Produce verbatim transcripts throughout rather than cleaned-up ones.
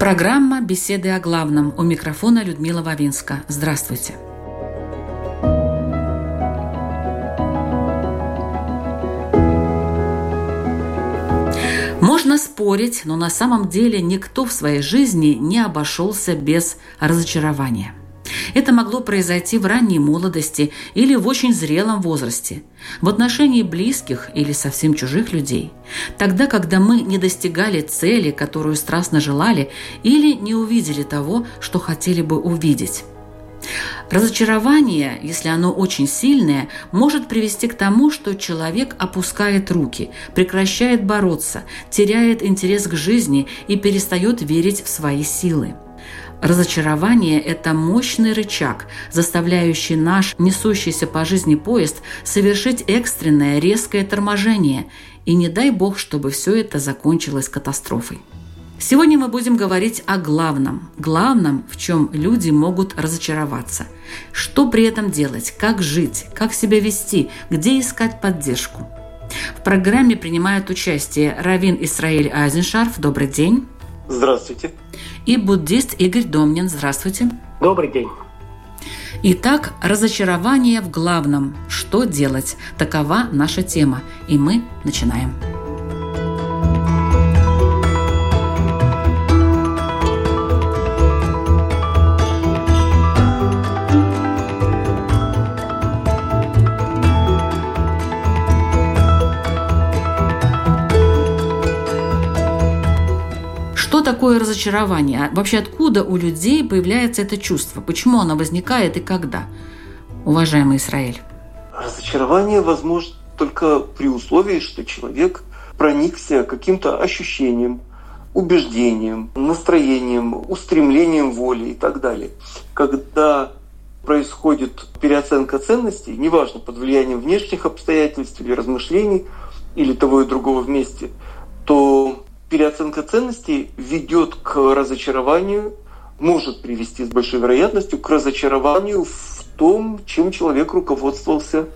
Программа «Беседы о главном». У микрофона Людмила Вавинская. Здравствуйте. Можно спорить, но на самом деле никто в своей жизни не обошелся без разочарования. Это могло произойти в ранней молодости или в очень зрелом возрасте, в отношении близких или совсем чужих людей, тогда, когда мы не достигали цели, которую страстно желали, или не увидели того, что хотели бы увидеть. Разочарование, если оно очень сильное, может привести к тому, что человек опускает руки, прекращает бороться, теряет интерес к жизни и перестает верить в свои силы. Разочарование – это мощный рычаг, заставляющий наш несущийся по жизни поезд совершить экстренное резкое торможение. И не дай бог, чтобы все это закончилось катастрофой. Сегодня мы будем говорить о главном. Главном, в чем люди могут разочароваться. Что при этом делать, как жить, как себя вести, где искать поддержку. В программе принимают участие раввин Исраэль Айзеншарф. Добрый день. Здравствуйте. И буддист Игорь Домнин. Здравствуйте. Добрый день. Итак, разочарование в главном. Что делать? Такова наша тема. И мы начинаем. Такое разочарование? Вообще откуда у людей появляется это чувство? Почему оно возникает и когда? Уважаемый Исраэль. Разочарование возможно только при условии, что человек проникся каким-то ощущением, убеждением, настроением, устремлением воли и так далее. Когда происходит переоценка ценностей, неважно, под влиянием внешних обстоятельств или размышлений, или того и другого вместе, то переоценка ценностей ведет к разочарованию, может привести с большой вероятностью к разочарованию в том, чем человек руководствовался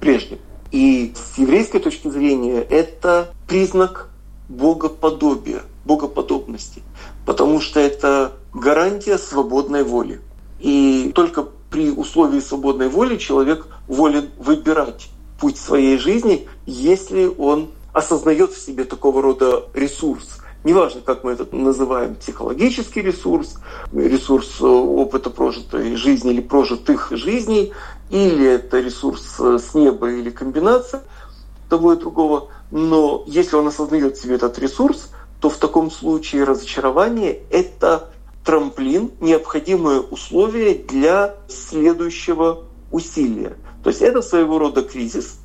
прежде. И с еврейской точки зрения это признак богоподобия, богоподобности, потому что это гарантия свободной воли. И только при условии свободной воли человек волен выбирать путь своей жизни, если он осознает в себе такого рода ресурс. Неважно, как мы это называем, психологический ресурс, ресурс опыта прожитой жизни или прожитых жизней, или это ресурс с неба или комбинация того и другого. Но если он осознает в себе этот ресурс, то в таком случае разочарование — это трамплин, необходимое условие для следующего усилия. То есть это своего рода кризис,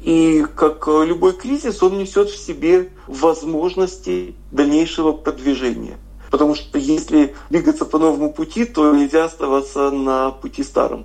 и как любой кризис, он несет в себе возможности дальнейшего продвижения. Потому что если двигаться по новому пути, то нельзя оставаться на пути старом.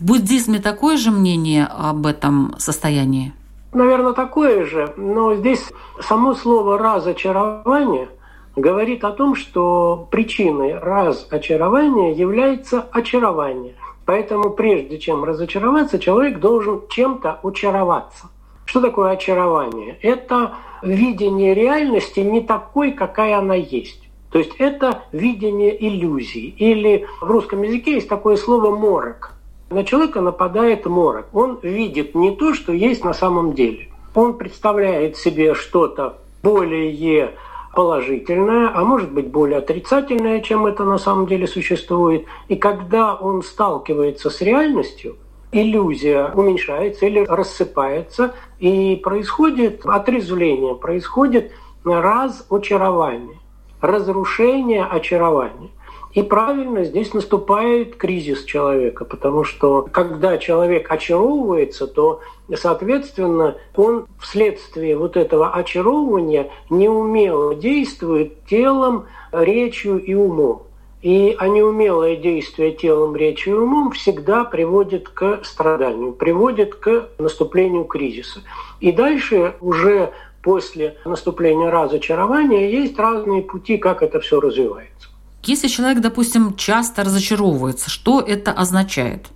В буддизме такое же мнение об этом состоянии? Наверное, такое же. Но здесь само слово «разочарование» говорит о том, что причиной разочарования является очарование. Поэтому прежде чем разочароваться, человек должен чем-то очароваться. Что такое очарование? Это видение реальности не такой, какая она есть. То есть это видение иллюзий. Или в русском языке есть такое слово «морок». На человека нападает морок. Он видит не то, что есть на самом деле. Он представляет себе что-то более положительное, а может быть более отрицательное, чем это на самом деле существует. И когда он сталкивается с реальностью, иллюзия уменьшается или рассыпается, и происходит отрезвление, происходит разочарование, разрушение очарования. И правильно, здесь наступает кризис человека, потому что когда человек очаровывается, то, соответственно, он вследствие вот этого очаровывания неумело действует телом, речью и умом. И неумелое действие телом, речью и умом всегда приводит к страданию, приводит к наступлению кризиса. И дальше уже после наступления разочарования есть разные пути, как это все развивается. Если человек, допустим, часто разочаровывается, что это означает?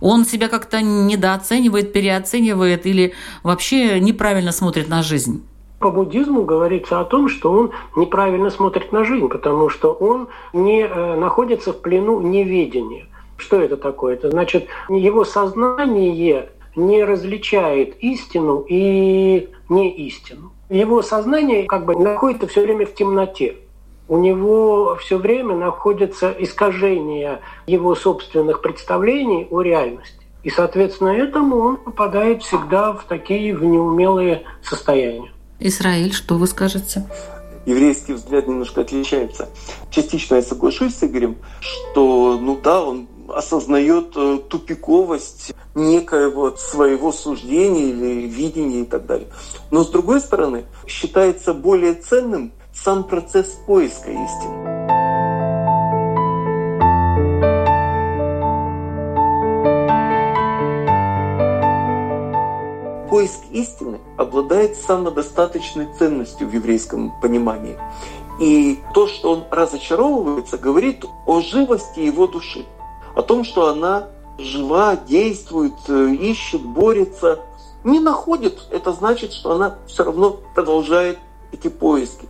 Он себя как-то недооценивает, переоценивает или вообще неправильно смотрит на жизнь? По буддизму говорится о том, что он неправильно смотрит на жизнь, потому что он не находится в плену неведения. Что это такое? Это значит, его сознание не различает истину и неистину. Его сознание как бы находится все время в темноте. У него все время находится искажение его собственных представлений о реальности. И, соответственно, этому он попадает всегда в такие в неумелые состояния. Исраэль, что вы скажете? Еврейский взгляд немножко отличается. Частично я соглашусь с Игорем, что, ну да, он осознает тупиковость некоего своего суждения или видения и так далее. Но, с другой стороны, считается более ценным сам процесс поиска истины. Поиск истины обладает самодостаточной ценностью в еврейском понимании. И то, что он разочаровывается, говорит о живости его души, о том, что она жива, действует, ищет, борется, не находит. Это значит, что она все равно продолжает эти поиски.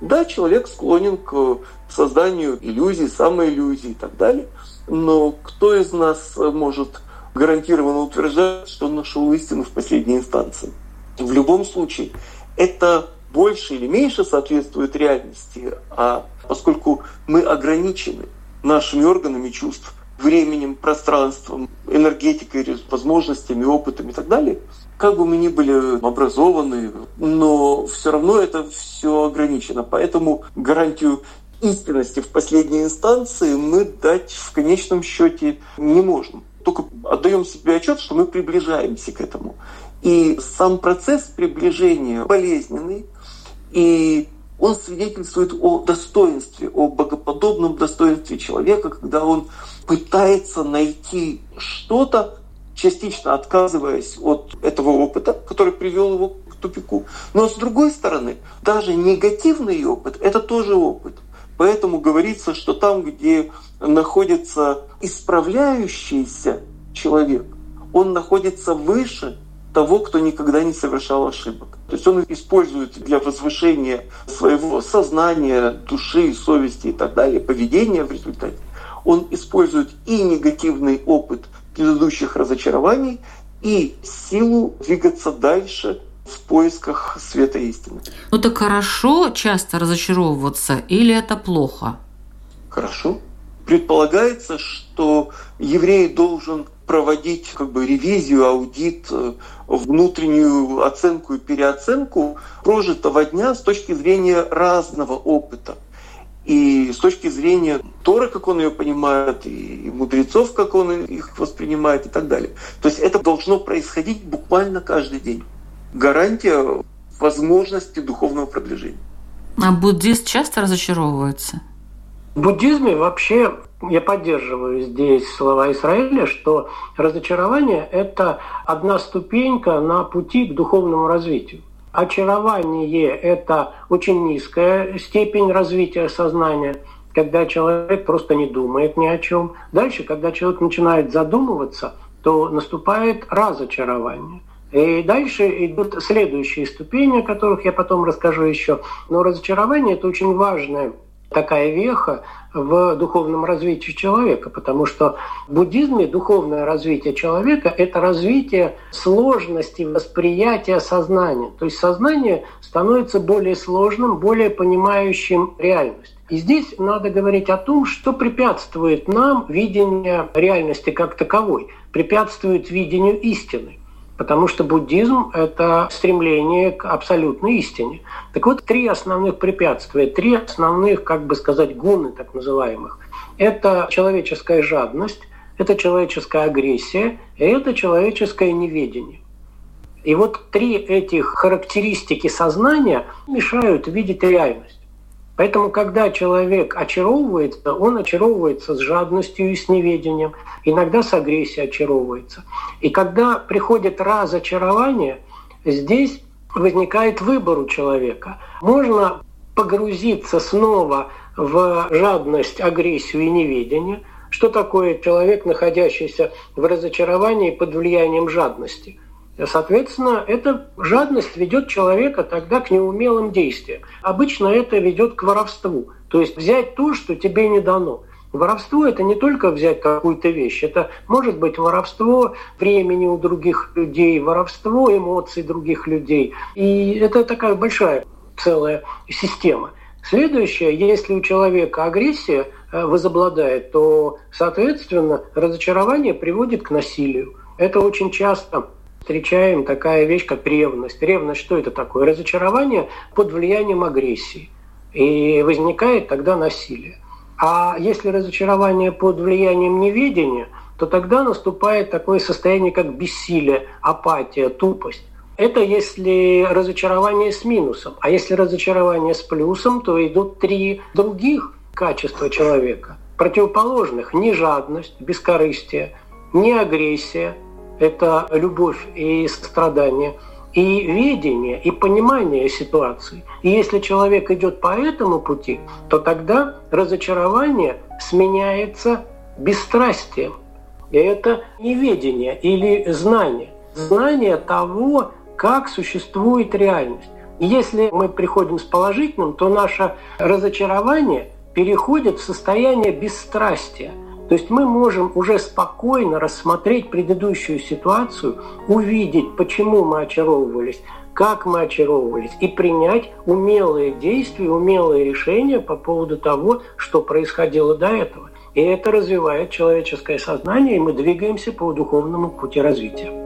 Да, человек склонен к созданию иллюзий, самоиллюзий и так далее, но кто из нас может гарантированно утверждать, что он нашел истину в последней инстанции? В любом случае, это больше или меньше соответствует реальности, а поскольку мы ограничены нашими органами чувств, временем, пространством, энергетикой, возможностями, опытом и так далее, как бы мы ни были образованы, но все равно это все ограничено. Поэтому гарантию истинности в последней инстанции мы дать в конечном счете не можем. Только отдаем себе отчет, что мы приближаемся к этому. И сам процесс приближения болезненный, и он свидетельствует о достоинстве, о богоподобном достоинстве человека, когда он пытается найти что-то, частично отказываясь от этого опыта, который привел его к тупику. Но с другой стороны, даже негативный опыт — это тоже опыт. Поэтому говорится, что там, где находится исправляющийся человек, он находится выше того, кто никогда не совершал ошибок. То есть он использует для возвышения своего сознания, души, совести и так далее, поведения в результате. Он использует и негативный опыт предыдущих разочарований, и силу двигаться дальше в поисках света истины. Ну так хорошо часто разочаровываться или это плохо? Хорошо. Предполагается, что еврей должен проводить как бы ревизию, аудит, внутреннюю оценку и переоценку прожитого дня с точки зрения разного опыта. И с точки зрения Торы, как он ее понимает, и мудрецов, как он их воспринимает и так далее. То есть это должно происходить буквально каждый день. Гарантия возможности духовного продвижения. А буддист часто разочаровывается? В буддизме вообще я поддерживаю здесь слова Исраэля, что разочарование – это одна ступенька на пути к духовному развитию. Очарование – это очень низкая степень развития сознания, когда человек просто не думает ни о чем. Дальше, когда человек начинает задумываться, то наступает разочарование. И дальше идут следующие ступени, о которых я потом расскажу еще. Но разочарование – это очень важная такая веха в духовном развитии человека, потому что в буддизме духовное развитие человека – это развитие сложности восприятия сознания. То есть сознание становится более сложным, более понимающим реальность. И здесь надо говорить о том, что препятствует нам видению реальности как таковой, препятствует видению истины. Потому что буддизм – это стремление к абсолютной истине. Так вот, три основных препятствия, три основных, как бы сказать, гуны так называемых. Это человеческая жадность, это человеческая агрессия, и это человеческое неведение. И вот три этих характеристики сознания мешают видеть реальность. Поэтому, когда человек очаровывается, он очаровывается с жадностью и с неведением, иногда с агрессией очаровывается. И когда приходит разочарование, здесь возникает выбор у человека. Можно погрузиться снова в жадность, агрессию и неведение. Что такое человек, находящийся в разочаровании под влиянием жадности? Соответственно, эта жадность ведет человека тогда к неумелым действиям. Обычно это ведет к воровству, то есть взять то, что тебе не дано. Воровство — это не только взять какую-то вещь, это может быть воровство времени у других людей, воровство эмоций других людей. И это такая большая целая система. Следующее, если у человека агрессия возобладает, то, соответственно, разочарование приводит к насилию. Это очень часто встречаем такая вещь, как ревность. Ревность что это такое? Разочарование под влиянием агрессии. И возникает тогда насилие. А если разочарование под влиянием неведения, то тогда наступает такое состояние, как бессилие, апатия, тупость. Это если разочарование с минусом. А если разочарование с плюсом, то идут три других качества человека, противоположных: не жадность, бескорыстие, не агрессия, это любовь и сострадание, и ведение, и понимание ситуации. И если человек идет по этому пути, то тогда разочарование сменяется бесстрастием. И это неведение или знание. Знание того, как существует реальность. И если мы приходим с положительным, то наше разочарование переходит в состояние бесстрастия. То есть мы можем уже спокойно рассмотреть предыдущую ситуацию, увидеть, почему мы очаровывались, как мы очаровывались, и принять умелые действия, умелые решения по поводу того, что происходило до этого. И это развивает человеческое сознание, и мы двигаемся по духовному пути развития.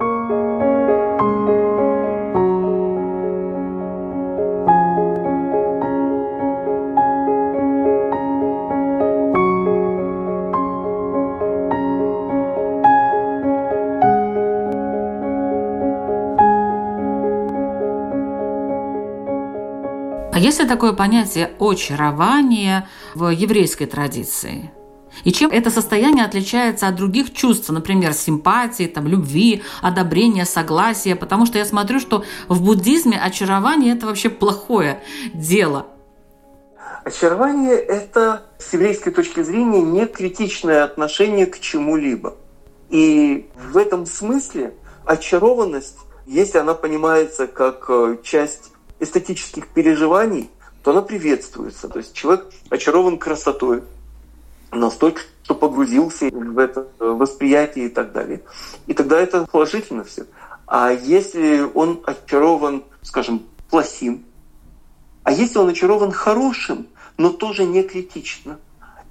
Есть ли такое понятие очарование в еврейской традиции? И чем это состояние отличается от других чувств, например, симпатии, там, любви, одобрения, согласия? Потому что я смотрю, что в буддизме очарование – это вообще плохое дело. Очарование – это, с еврейской точки зрения, не критичное отношение к чему-либо. И в этом смысле очарованность, если она понимается как часть эстетических переживаний, то она приветствуется. То есть человек очарован красотой настолько, что погрузился в это восприятие и так далее. И тогда это положительно все. А если он очарован, скажем, плохим, а если он очарован хорошим, но тоже не критично,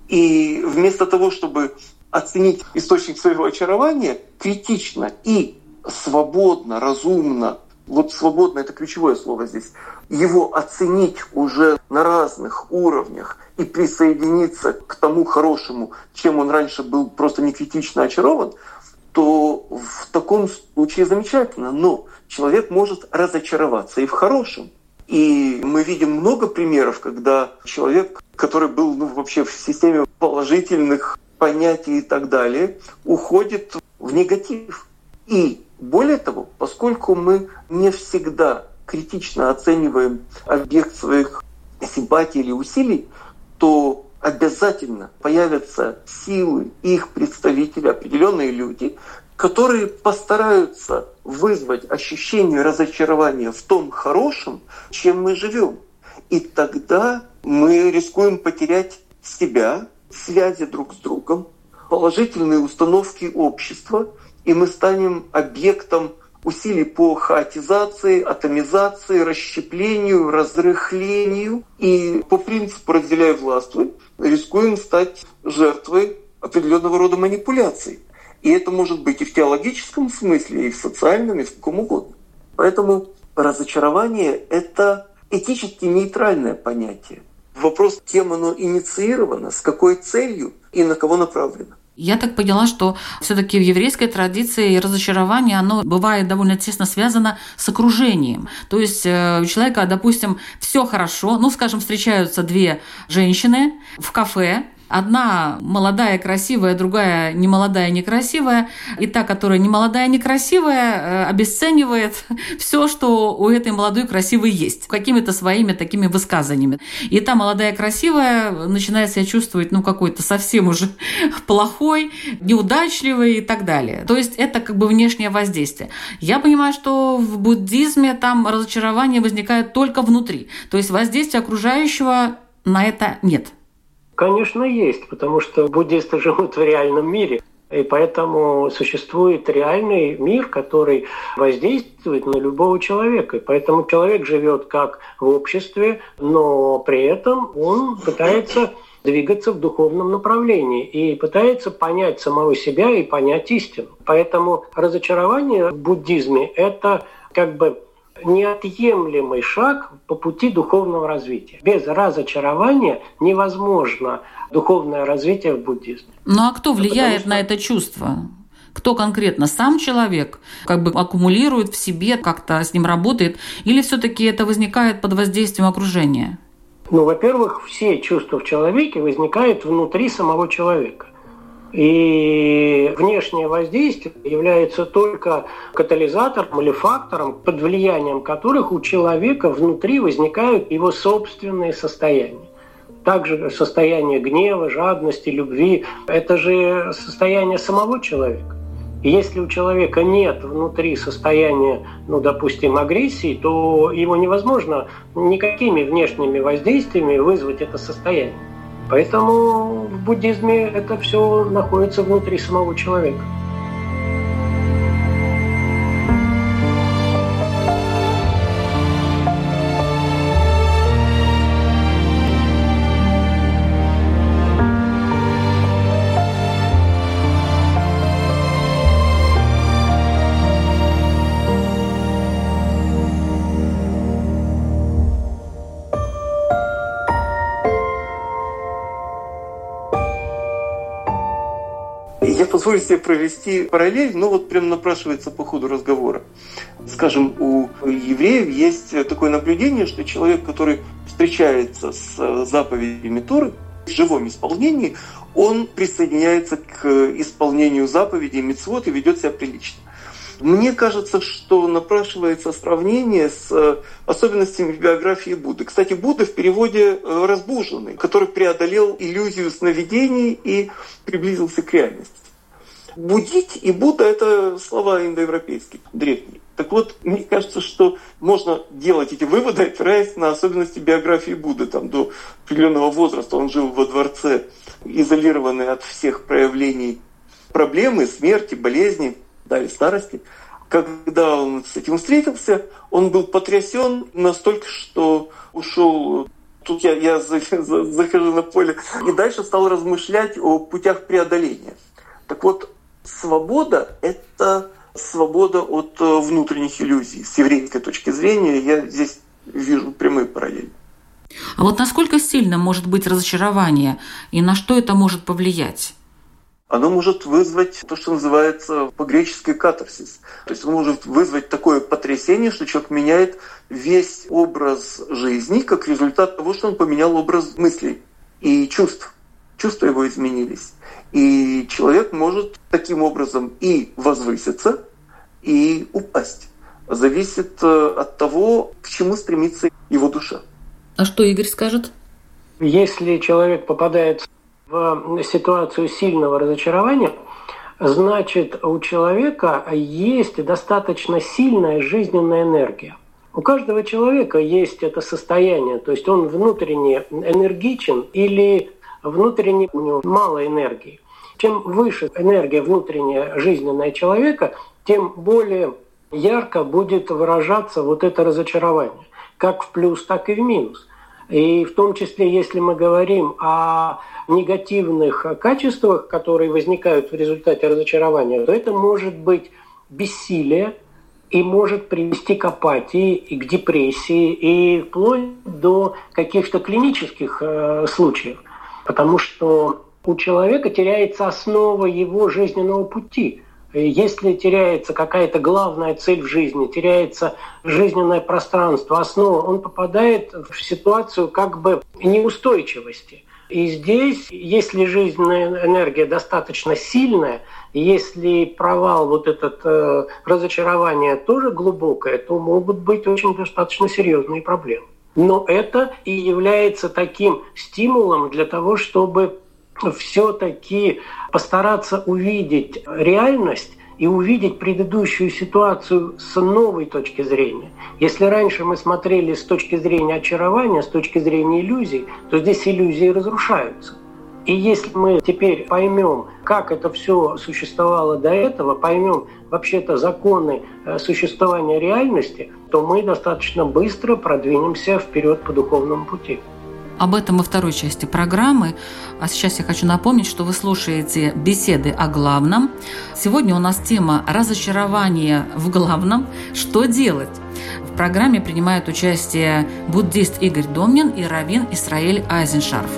и вместо того, чтобы оценить источник своего очарования, критично и свободно, разумно, вот свободно — это ключевое слово здесь. Его оценить уже на разных уровнях и присоединиться к тому хорошему, чем он раньше был просто некритично очарован, то в таком случае замечательно. Но человек может разочароваться и в хорошем. И мы видим много примеров, когда человек, который был ну, вообще в системе положительных понятий и так далее, уходит в негатив. И более того, поскольку мы не всегда критично оцениваем объект своих симпатий или усилий, то обязательно появятся силы, их представители, определенные люди, которые постараются вызвать ощущение разочарования в том хорошем, чем мы живем. И тогда мы рискуем потерять себя, связи друг с другом, положительные установки общества, и мы станем объектом усилий по хаотизации, атомизации, расщеплению, разрыхлению. И по принципу «разделяй, властвуй» рискуем стать жертвой определенного рода манипуляций. И это может быть и в теологическом смысле, и в социальном, и в каком угодно. Поэтому разочарование — это этически нейтральное понятие. Вопрос, кем оно инициировано, с какой целью и на кого направлено. Я так поняла, что все-таки в еврейской традиции разочарование, оно бывает довольно тесно связано с окружением. То есть у человека, допустим, все хорошо, ну, скажем, встречаются две женщины в кафе, одна молодая, красивая, другая немолодая, некрасивая. И та, которая немолодая, некрасивая, обесценивает все, что у этой молодой красивой есть, какими-то своими такими высказаниями. И та молодая, красивая начинает себя чувствовать, ну, какой-то совсем уже плохой, неудачливой и так далее. То есть это как бы внешнее воздействие. Я понимаю, что в буддизме там разочарование возникает только внутри. То есть воздействия окружающего на это нет. Конечно, есть, потому что буддисты живут в реальном мире, и поэтому существует реальный мир, который воздействует на любого человека. И поэтому человек живет как в обществе, но при этом он пытается двигаться в духовном направлении и пытается понять самого себя и понять истину. Поэтому разочарование в буддизме – это как бы неотъемлемый шаг по пути духовного развития. Без разочарования невозможно духовное развитие в буддизме. Ну а кто влияет что... на это чувство? Кто конкретно? Сам человек как бы аккумулирует в себе, как-то с ним работает? Или все-таки это возникает под воздействием окружения? Ну, во-первых, все чувства в человеке возникают внутри самого человека. И внешнее воздействие является только катализатором или фактором, под влиянием которых у человека внутри возникают его собственные состояния. Также состояние гнева, жадности, любви – это же состояние самого человека. И если у человека нет внутри состояния, ну, допустим, агрессии, то его невозможно никакими внешними воздействиями вызвать это состояние. Поэтому в буддизме это все находится внутри самого человека. Позволю себе провести параллель, но вот прям напрашивается по ходу разговора. Скажем, у евреев есть такое наблюдение, что человек, который встречается с заповедями Торы в живом исполнении, он присоединяется к исполнению заповедей мицвот и ведет себя прилично. Мне кажется, что напрашивается сравнение с особенностями биографии Будды. Кстати, Будда в переводе «разбуженный», который преодолел иллюзию сновидений и приблизился к реальности. «Будить» и «Будда» — это слова индоевропейские, древние. Так вот, мне кажется, что можно делать эти выводы, опираясь на особенности биографии Будды. Там, до определенного возраста он жил во дворце, изолированный от всех проявлений проблемы, смерти, болезни, даже старости. Когда он с этим встретился, он был потрясен настолько, что ушел. Тут я, я захожу на поле. И дальше стал размышлять о путях преодоления. Так вот, свобода — это свобода от внутренних иллюзий. С еврейской точки зрения я здесь вижу прямые параллели. А вот насколько сильно может быть разочарование и на что это может повлиять? Оно может вызвать то, что называется по-гречески катарсис. То есть оно может вызвать такое потрясение, что человек меняет весь образ жизни как результат того, что он поменял образ мыслей и чувств. Чувства его изменились. И человек может таким образом и возвыситься, и упасть. Зависит от того, к чему стремится его душа. А что Игорь скажет? Если человек попадает в ситуацию сильного разочарования, значит, у человека есть достаточно сильная жизненная энергия. У каждого человека есть это состояние, то есть он внутренне энергичен или внутренне у него мало энергии. Чем выше энергия внутренняя жизненная человека, тем более ярко будет выражаться вот это разочарование, как в плюс, так и в минус. И в том числе, если мы говорим о негативных качествах, которые возникают в результате разочарования, то это может быть бессилие, и может привести к апатии, и к депрессии, и вплоть до каких-то клинических э, случаев. Потому что у человека теряется основа его жизненного пути. Если теряется какая-то главная цель в жизни, теряется жизненное пространство, основа, он попадает в ситуацию как бы неустойчивости. И здесь, если жизненная энергия достаточно сильная, если провал, вот этот э, разочарование тоже глубокое, то могут быть очень достаточно серьезные проблемы. Но это и является таким стимулом для того, чтобы все-таки постараться увидеть реальность и увидеть предыдущую ситуацию с новой точки зрения. Если раньше мы смотрели с точки зрения очарования, с точки зрения иллюзий, то здесь иллюзии разрушаются. И если мы теперь поймем, как это все существовало до этого, поймем вообще-то законы существования реальности, то мы достаточно быстро продвинемся вперед по духовному пути. Об этом во второй части программы. А сейчас я хочу напомнить, что вы слушаете «Беседы о главном». Сегодня у нас тема «Разочарование в главном. Что делать?». В программе принимают участие буддист Игорь Домнин и раввин Исраэль Айзеншарф.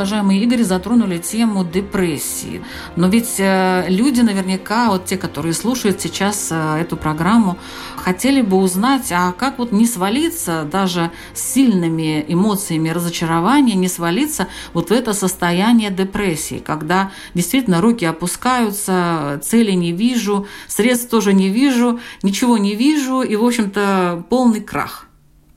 Уважаемый Игорь, затронули тему депрессии. Но ведь люди наверняка, вот те, которые слушают сейчас эту программу, хотели бы узнать, а как вот не свалиться даже с сильными эмоциями разочарования, не свалиться вот в это состояние депрессии, когда действительно руки опускаются, цели не вижу, средств тоже не вижу, ничего не вижу и, в общем-то, полный крах.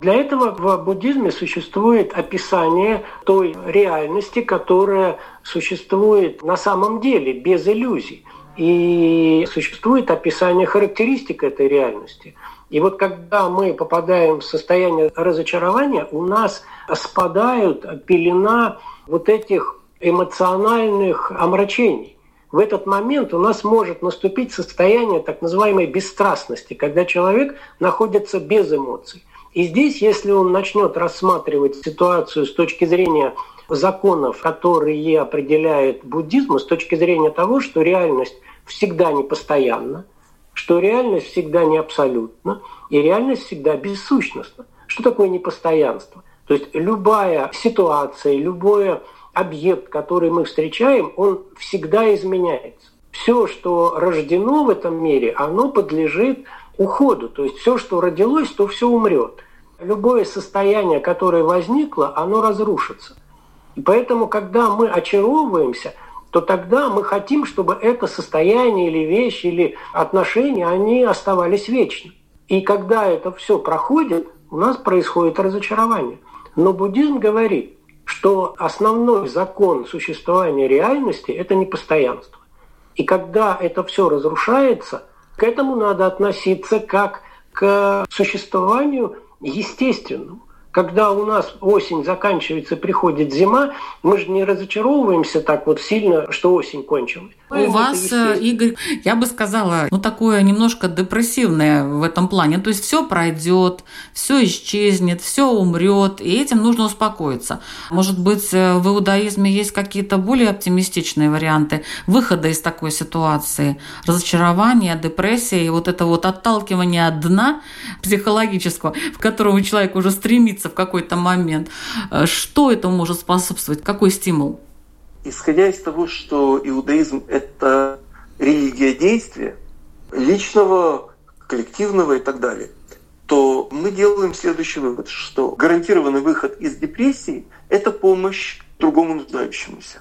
Для этого в буддизме существует описание той реальности, которая существует на самом деле, без иллюзий. И существует описание характеристик этой реальности. И вот когда мы попадаем в состояние разочарования, у нас спадает пелена вот этих эмоциональных омрачений. В этот момент у нас может наступить состояние так называемой бесстрастности, когда человек находится без эмоций. И здесь, если он начнет рассматривать ситуацию с точки зрения законов, которые определяет буддизм, с точки зрения того, что реальность всегда непостоянна, что реальность всегда не абсолютна, и реальность всегда бессущностна. Что такое непостоянство? То есть любая ситуация, любой объект, который мы встречаем, он всегда изменяется. Все, что рождено в этом мире, оно подлежит уходу. То есть все, что родилось, то все умрет. Любое состояние, которое возникло, оно разрушится. И поэтому, когда мы очаровываемся, то тогда мы хотим, чтобы это состояние или вещь, или отношения, они оставались вечно. И когда это все проходит, у нас происходит разочарование. Но буддизм говорит, что основной закон существования реальности – это непостоянство. И когда это все разрушается, к этому надо относиться как к существованию естественному. Когда у нас осень заканчивается, приходит зима, мы же не разочаровываемся так вот сильно, что осень кончилась. У вас, Игорь, я бы сказала, ну такое немножко депрессивное в этом плане. То есть все пройдет, все исчезнет, все умрет, и этим нужно успокоиться. Может быть, в иудаизме есть какие-то более оптимистичные варианты выхода из такой ситуации? Разочарование, депрессия и вот это вот отталкивание от дна психологического, в которого человек уже стремится в какой-то момент. Что этому может способствовать? Какой стимул? Исходя из того, что иудаизм — это религия действия, личного, коллективного и так далее, то мы делаем следующий вывод, что гарантированный выход из депрессии — это помощь другому нуждающемуся.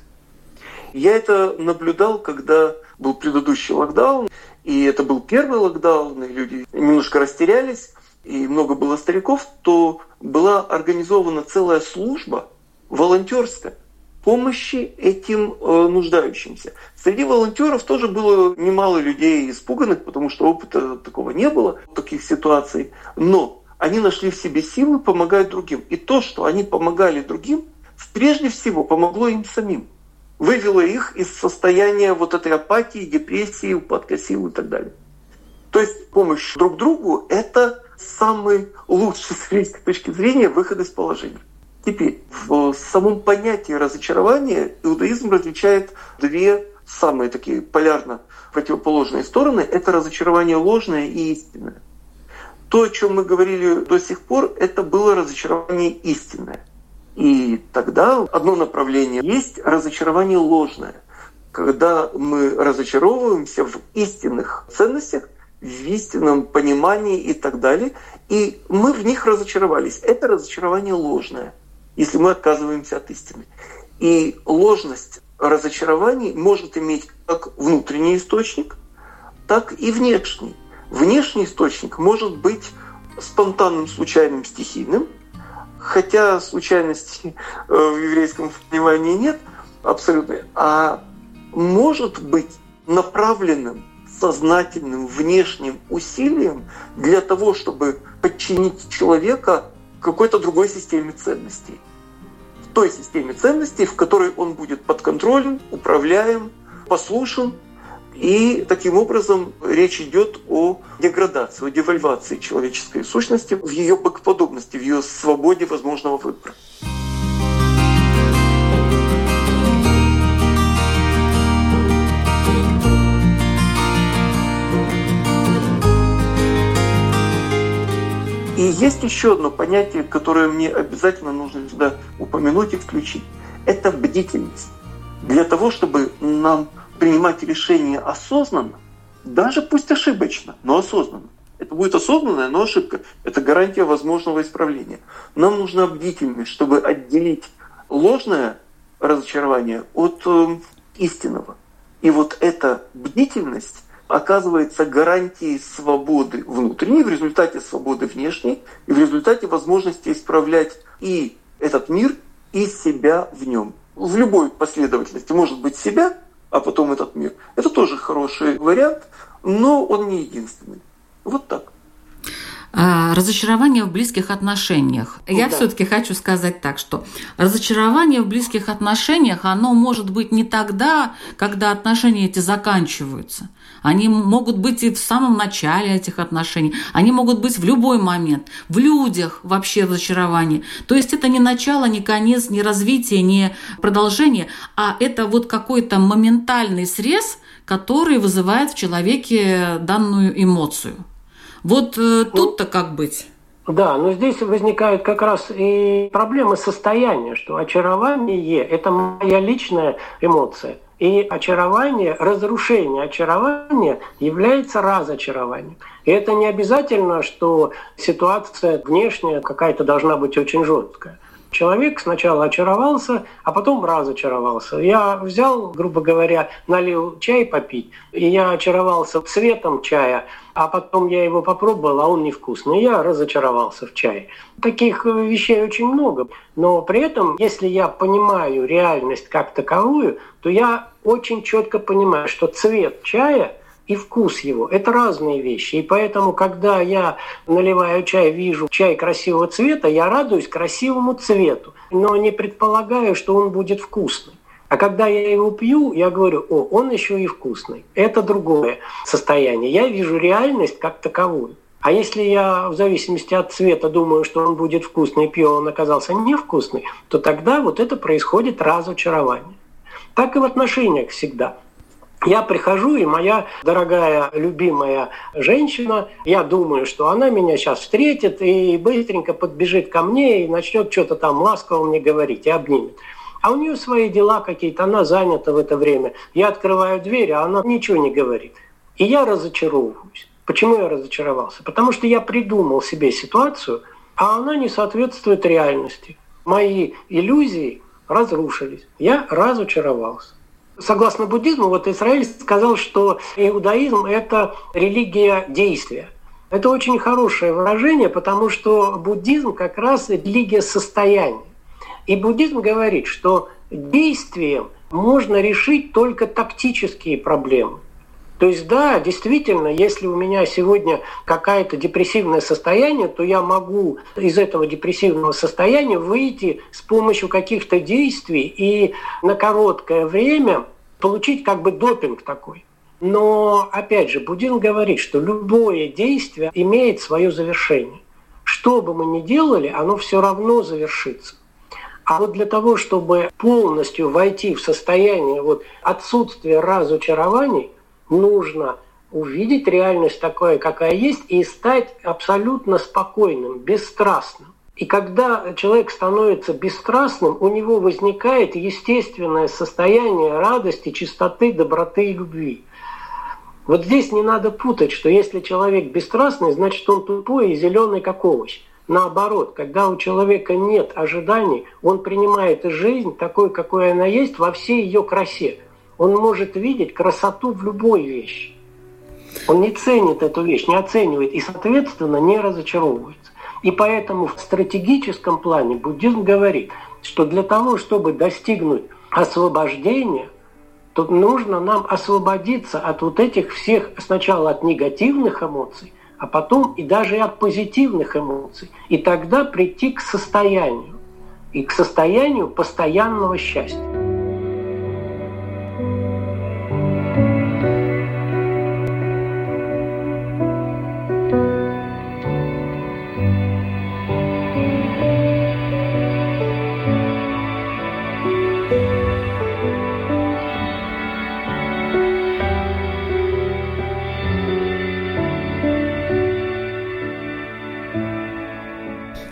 Я это наблюдал, когда был предыдущий локдаун, и это был первый локдаун, и люди немножко растерялись, и много было стариков, то была организована целая служба волонтерская, помощи этим нуждающимся. Среди волонтеров тоже было немало людей испуганных, потому что опыта такого не было, таких ситуаций. Но они нашли в себе силы помогать другим. И то, что они помогали другим, прежде всего помогло им самим. Вывело их из состояния вот этой апатии, депрессии, упадка сил и так далее. То есть помощь друг другу – это самый лучший с точки зрения выхода из положения. Теперь, в самом понятии разочарования иудаизм различает две самые такие полярно противоположные стороны. Это разочарование ложное и истинное. То, о чем мы говорили до сих пор, это было разочарование истинное. И тогда одно направление есть разочарование ложное. Когда мы разочаровываемся в истинных ценностях, в истинном понимании и так далее, и мы в них разочаровались. Это разочарование ложное, если мы отказываемся от истины. И ложность разочарований может иметь как внутренний источник, так и внешний. Внешний источник может быть спонтанным, случайным, стихийным, хотя случайности в еврейском понимании нет абсолютно, а может быть направленным, сознательным, внешним усилием для того, чтобы подчинить человека какой-то другой системе ценностей. В той системе ценностей, в которой он будет подконтролен, управляем, послушен. И таким образом речь идет о деградации, о девальвации человеческой сущности, в ее богоподобности, в ее свободе возможного выбора. И есть еще одно понятие, которое мне обязательно нужно сюда упомянуть и включить. Это бдительность. Для того, чтобы нам принимать решения осознанно, даже пусть ошибочно, но осознанно. Это будет осознанная, но ошибка. Это гарантия возможного исправления. Нам нужна бдительность, чтобы отделить ложное разочарование от э, истинного. И вот эта бдительность оказывается гарантией свободы внутренней, в результате свободы внешней, и в результате возможности исправлять и этот мир, и себя в нем. В любой последовательности может быть себя, а потом этот мир. Это тоже хороший вариант, но он не единственный. Вот так. Разочарование в близких отношениях. Ну, Я да. все-таки хочу сказать так, что разочарование в близких отношениях, оно может быть не тогда, когда отношения эти заканчиваются. Они могут быть и в самом начале этих отношений. Они могут быть в любой момент. В людях вообще разочарование. То есть это не начало, не конец, не развитие, не продолжение, а это вот какой-то моментальный срез, который вызывает в человеке данную эмоцию. Вот э, тут-то как быть? Да, но здесь возникают как раз и проблемы состояния, что очарование – это моя личная эмоция. И очарование, разрушение очарования является разочарованием. И это не обязательно, что ситуация внешняя какая-то должна быть очень жесткая. Человек сначала очаровался, а потом разочаровался. Я взял, грубо говоря, налил чай попить, и я очаровался цветом чая, а потом я его попробовал, а он невкусный, и я разочаровался в чае. Таких вещей очень много. Но при этом, если я понимаю реальность как таковую, то я очень четко понимаю, что цвет чая и вкус его – это разные вещи. И поэтому, когда я наливаю чай, вижу чай красивого цвета, я радуюсь красивому цвету, но не предполагаю, что он будет вкусный. А когда я его пью, я говорю: о, он еще и вкусный. Это другое состояние. Я вижу реальность как таковую. А если я в зависимости от цвета думаю, что он будет вкусный, и пью, он оказался невкусный, то тогда вот это происходит разочарование. Так и в отношениях всегда. Я прихожу, и моя дорогая, любимая женщина, я думаю, что она меня сейчас встретит и быстренько подбежит ко мне и начнет что-то там ласково мне говорить и обнимет. А у нее свои дела какие-то, она занята в это время. Я открываю дверь, а она ничего не говорит. И я разочаровываюсь. Почему я разочаровался? Потому что я придумал себе ситуацию, а она не соответствует реальности. Мои иллюзии разрушились. Я разочаровался. Согласно буддизму, вот Исраэль сказал, что иудаизм – это религия действия. Это очень хорошее выражение, потому что буддизм как раз религия состояния. И буддизм говорит, что действием можно решить только тактические проблемы. То есть да, действительно, если у меня сегодня какое-то депрессивное состояние, то я могу из этого депрессивного состояния выйти с помощью каких-то действий и на короткое время получить как бы допинг такой. Но опять же, буддизм говорит, что любое действие имеет свое завершение. Что бы мы ни делали, оно все равно завершится. А вот для того, чтобы полностью войти в состояние вот отсутствия разочарований, нужно увидеть реальность такая, какая есть, и стать абсолютно спокойным, бесстрастным. И когда человек становится бесстрастным, у него возникает естественное состояние радости, чистоты, доброты и любви. Вот здесь не надо путать, что если человек бесстрастный, значит он тупой и зеленый как овощ. Наоборот, когда у человека нет ожиданий, он принимает жизнь такой, какой она есть, во всей ее красе. Он может видеть красоту в любой вещи. Он не ценит эту вещь, не оценивает и, соответственно, не разочаровывается. И поэтому в стратегическом плане буддизм говорит, что для того, чтобы достигнуть освобождения, то нужно нам освободиться от вот этих всех, сначала от негативных эмоций, а потом и даже и от позитивных эмоций. И тогда прийти к состоянию, и к состоянию постоянного счастья.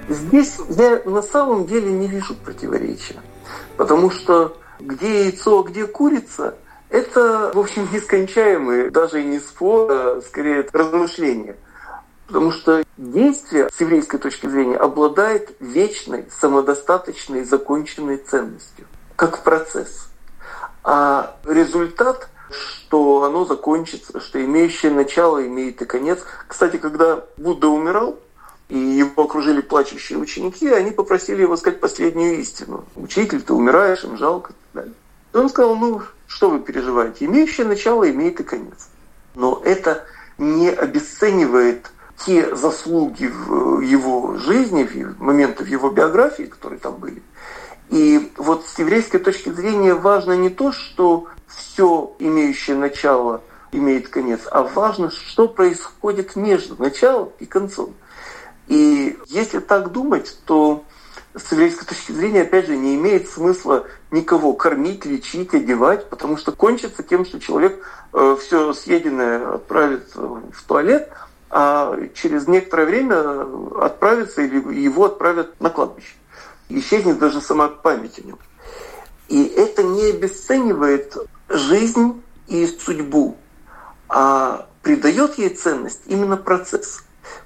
Здесь я на самом деле не вижу противоречия, потому что где яйцо, где курица, это, в общем, нескончаемые, даже и не спор, а скорее размышления. Потому что действие, с еврейской точки зрения, обладает вечной, самодостаточной, законченной ценностью, как процесс. А результат, что оно закончится, что имеющее начало имеет и конец. Кстати, когда Будда умирал, и его окружили плачущие ученики, и они попросили его сказать последнюю истину. «Учитель, ты умираешь, им жалко» и так далее. И он сказал, ну, что вы переживаете? Имеющее начало имеет и конец. Но это не обесценивает те заслуги в его жизни, в моменты в его биографии, которые там были. И вот с еврейской точки зрения важно не то, что все имеющее начало имеет конец, а важно, что происходит между началом и концом. И если так думать, то с еврейской точки зрения, опять же, не имеет смысла никого кормить, лечить, одевать, потому что кончится тем, что человек все съеденное отправит в туалет, а через некоторое время отправится или его отправят на кладбище. Исчезнет даже сама память о нем. И это не обесценивает жизнь и судьбу, а придает ей ценность именно процесс.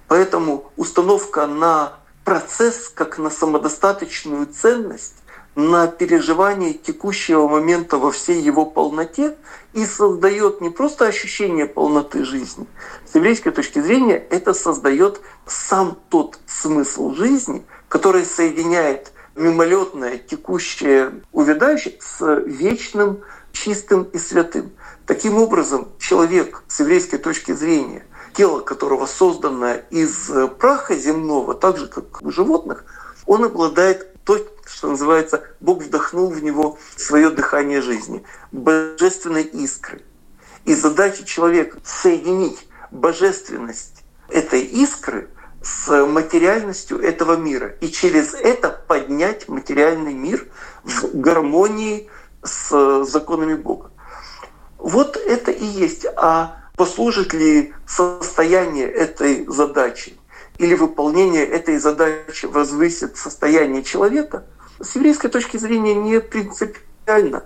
Поэтому установка на процесс, как на самодостаточную ценность, на переживание текущего момента во всей его полноте и создает не просто ощущение полноты жизни. С еврейской точки зрения это создает сам тот смысл жизни, который соединяет мимолетное, текущее, увядающее с вечным, чистым и святым. Таким образом, человек с еврейской точки зрения, тело которого создано из праха земного, так же, как у животных, он обладает то, что называется, Бог вдохнул в него свое дыхание жизни, божественной искры. И задача человека — соединить божественность этой искры с материальностью этого мира. И через это поднять материальный мир в гармонии с законами Бога. Вот это и есть. А послужит ли состояние этой задачи или выполнение этой задачи возвысит состояние человека, с еврейской точки зрения не принципиально.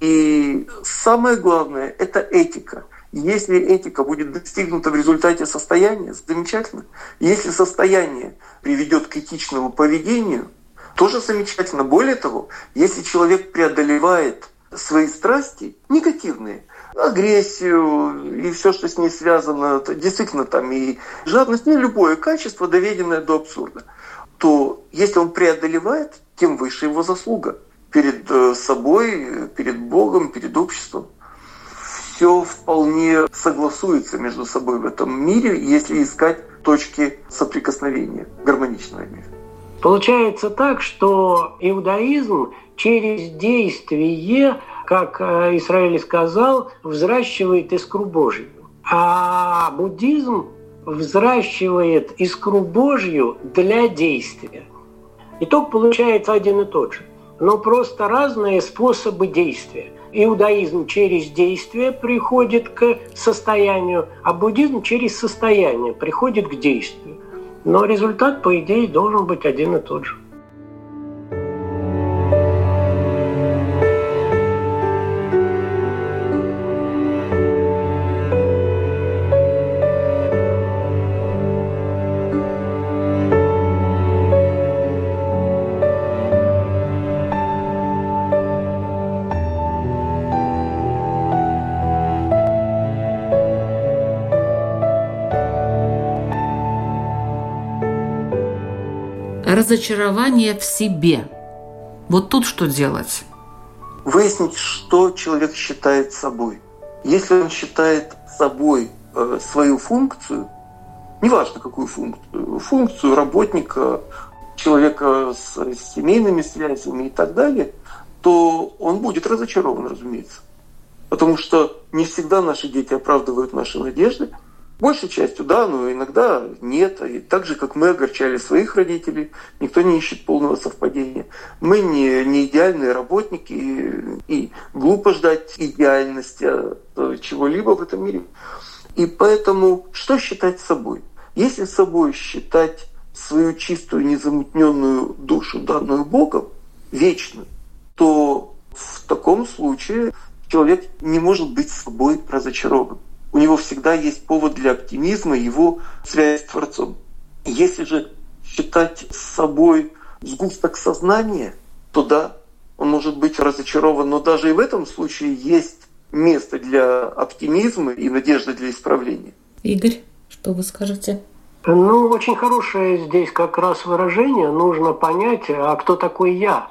И самое главное — это этика. Если этика будет достигнута в результате состояния, замечательно. Если состояние приведет к этичному поведению, тоже замечательно. Более того, если человек преодолевает свои страсти негативные, агрессию и все, что с ней связано, действительно там и жадность, не любое качество, доведенное до абсурда. то если он преодолевает, тем выше его заслуга перед собой, перед Богом, перед обществом. Все вполне согласуется между собой в этом мире, если искать точки соприкосновения, гармоничного мира. Получается так, что иудаизм через действие, как Исраэль сказал, взращивает искру Божью. А буддизм взращивает искру Божью для действия. Итог получается один и тот же, но просто разные способы действия. Иудаизм через действие приходит к состоянию, а буддизм через состояние приходит к действию. Но результат, по идее, должен быть один и тот же. Разочарование в себе. Вот тут что делать? Выяснить, что человек считает собой. Если он считает собой свою функцию, неважно какую функцию, функцию работника, человека с семейными связями и так далее, то он будет разочарован, разумеется. Потому что не всегда наши дети оправдывают наши надежды. Большей частью да, но иногда нет. И так же, как мы огорчали своих родителей, никто не ищет полного совпадения. Мы не, не идеальные работники, и, и глупо ждать идеальности от чего-либо в этом мире. И поэтому что считать собой? Если собой считать свою чистую, незамутненную душу, данную Богом, вечную, то в таком случае человек не может быть собой разочарован. У него всегда есть повод для оптимизма, его связь с Творцом. Если же считать собой сгусток сознания, то да, он может быть разочарован, но даже и в этом случае есть место для оптимизма и надежды для исправления. Игорь, что вы скажете? Ну, очень хорошее здесь как раз выражение. Нужно понять, а кто такой я?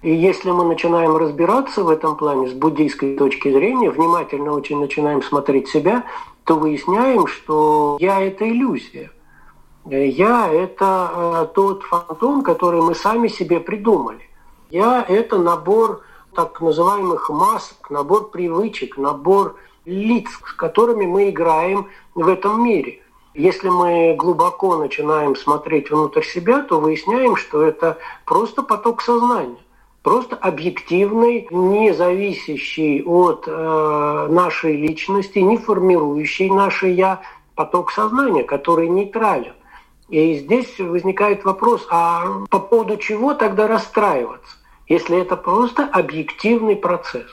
И если мы начинаем разбираться в этом плане с буддийской точки зрения, внимательно очень начинаем смотреть себя, то выясняем, что «я» — это иллюзия. «Я» — это тот фантом, который мы сами себе придумали. «Я» — это набор так называемых масок, набор привычек, набор лиц, с которыми мы играем в этом мире. Если мы глубоко начинаем смотреть внутрь себя, то выясняем, что это просто поток сознания. Просто объективный, не зависящий от э, нашей личности, не формирующий наше «я» поток сознания, который нейтрален. И здесь возникает вопрос, а по поводу чего тогда расстраиваться, если это просто объективный процесс,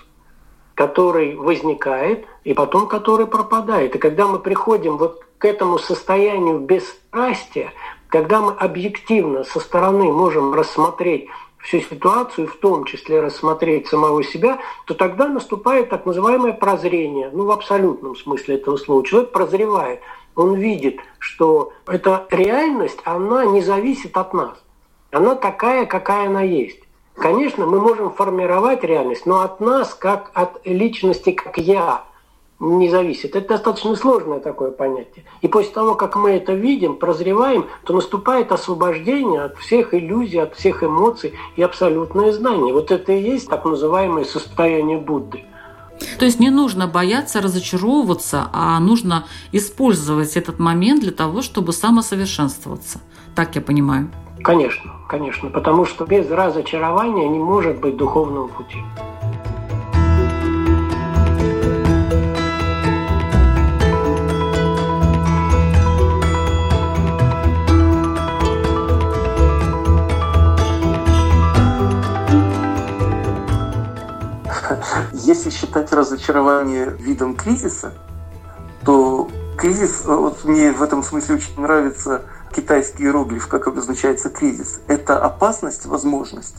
который возникает и потом который пропадает. И когда мы приходим вот к этому состоянию бесстрастия, когда мы объективно со стороны можем рассмотреть всю ситуацию, в том числе рассмотреть самого себя, то тогда наступает так называемое прозрение. Ну, в абсолютном смысле этого слова. Человек прозревает. Он видит, что эта реальность, она не зависит от нас. Она такая, какая она есть. Конечно, мы можем формировать реальность, но от нас, как от личности, как «я», не зависит. Это достаточно сложное такое понятие. И после того, как мы это видим, прозреваем, то наступает освобождение от всех иллюзий, от всех эмоций и абсолютное знание. Вот это и есть так называемое состояние Будды. То есть не нужно бояться разочаровываться, а нужно использовать этот момент для того, чтобы самосовершенствоваться. Так я понимаю. Конечно, конечно. Потому что без разочарования не может быть духовного пути. Если считать разочарование видом кризиса, то кризис, вот мне в этом смысле очень нравится китайский иероглиф, как обозначается кризис. Это опасность, возможность.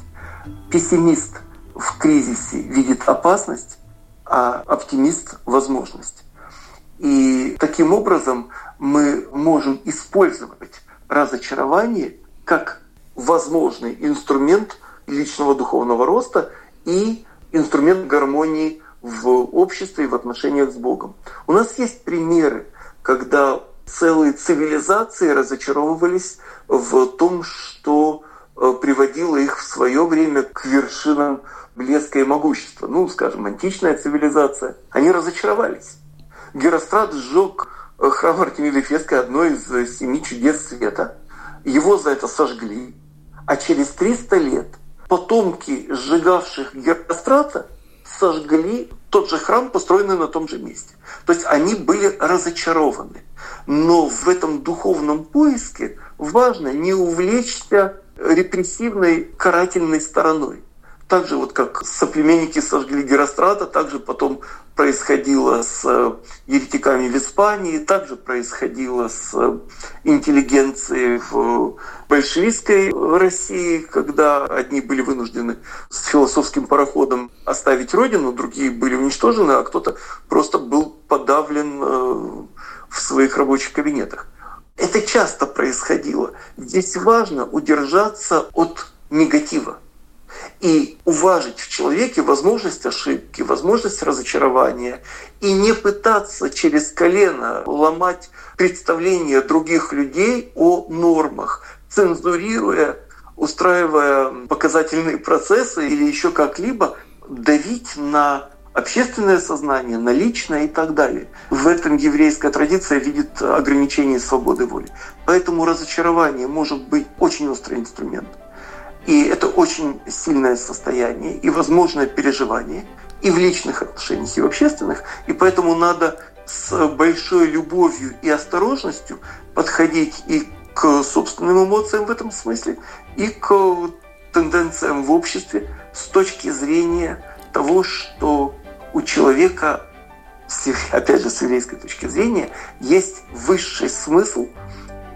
Пессимист в кризисе видит опасность, а оптимист — возможность. И таким образом мы можем использовать разочарование как возможный инструмент личного духовного роста и инструмент гармонии в обществе и в отношениях с Богом. У нас есть примеры, когда целые цивилизации разочаровывались в том, что приводило их в свое время к вершинам блеска и могущества. Ну, скажем, античная цивилизация. Они разочаровались. Герострат сжег храм Артемиды Эфесской, одно из семи чудес света. Его за это сожгли. А через триста лет потомки сжигавших Герострата сожгли тот же храм, построенный на том же месте. То есть они были разочарованы. Но в этом духовном поиске важно не увлечься репрессивной карательной стороной. Так же вот как соплеменники сожгли Герострата, так же потом происходило с еретиками в Испании, так же происходило с интеллигенцией в большевистской России, когда одни были вынуждены с философским пароходом оставить родину, другие были уничтожены, а кто-то просто был подавлен в своих рабочих кабинетах. Это часто происходило. Здесь важно удержаться от негатива и уважить в человеке возможность ошибки, возможность разочарования, и не пытаться через колено ломать представления других людей о нормах, цензурируя, устраивая показательные процессы или еще как-либо давить на общественное сознание, на личное и так далее. В этом еврейская традиция видит ограничение свободы воли. Поэтому разочарование может быть очень острый инструмент. И это очень сильное состояние и возможное переживание и в личных отношениях, и в общественных. И поэтому надо с большой любовью и осторожностью подходить и к собственным эмоциям в этом смысле, и к тенденциям в обществе с точки зрения того, что у человека, опять же, с еврейской точки зрения, есть высший смысл,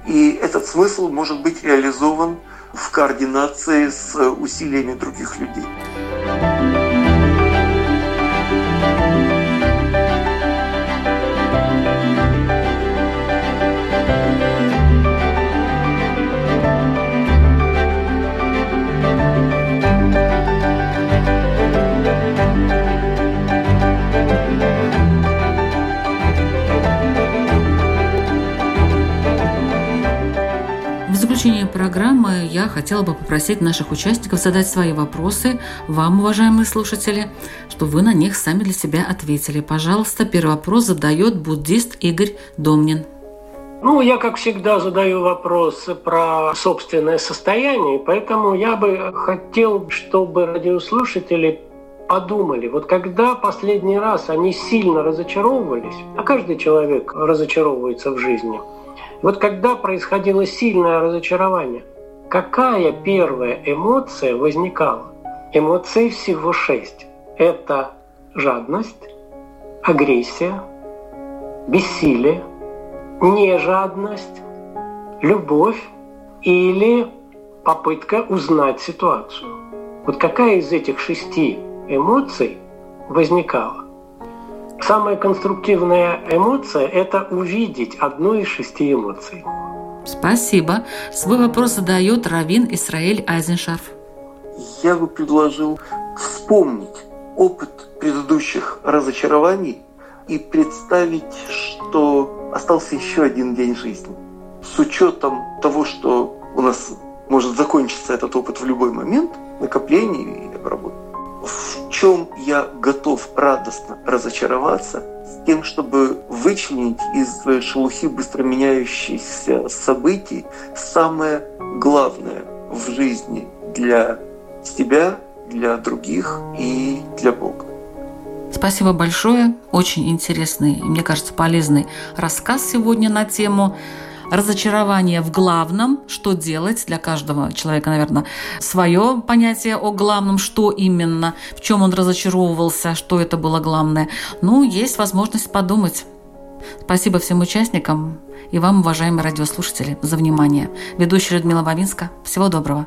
и этот смысл может быть реализован в координации с усилиями других людей. В заключение программы я хотела бы попросить наших участников задать свои вопросы вам, уважаемые слушатели, чтобы вы на них сами для себя ответили. Пожалуйста, первый вопрос задает буддист Игорь Домнин. Ну, я, как всегда, задаю вопрос про собственное состояние, поэтому я бы хотел, чтобы радиослушатели подумали, вот когда последний раз они сильно разочаровывались, а каждый человек разочаровывается в жизни, вот когда происходило сильное разочарование, какая первая эмоция возникала? Эмоций всего шесть. Это жадность, агрессия, бессилие, нежадность, любовь или попытка узнать ситуацию. Вот какая из этих шести эмоций возникала? Самая конструктивная эмоция – это увидеть одну из шести эмоций. Спасибо. Свой вопрос задает раввин Исраэль Айзеншарф. Я бы предложил вспомнить опыт предыдущих разочарований и представить, что остался еще один день жизни. С учетом того, что у нас может закончиться этот опыт в любой момент, накопление или обработка, в чем я готов радостно разочароваться, с тем, чтобы вычленить из шелухи быстро меняющихся событий самое главное в жизни для себя, для других и для Бога. Спасибо большое. Очень интересный и, мне кажется, полезный рассказ сегодня на тему разочарование в главном, что делать, для каждого человека, наверное, свое понятие о главном, что именно, в чем он разочаровывался, что это было главное. Ну, есть возможность подумать. Спасибо всем участникам и вам, уважаемые радиослушатели, за внимание. Ведущая Людмила Вавинская. Всего доброго.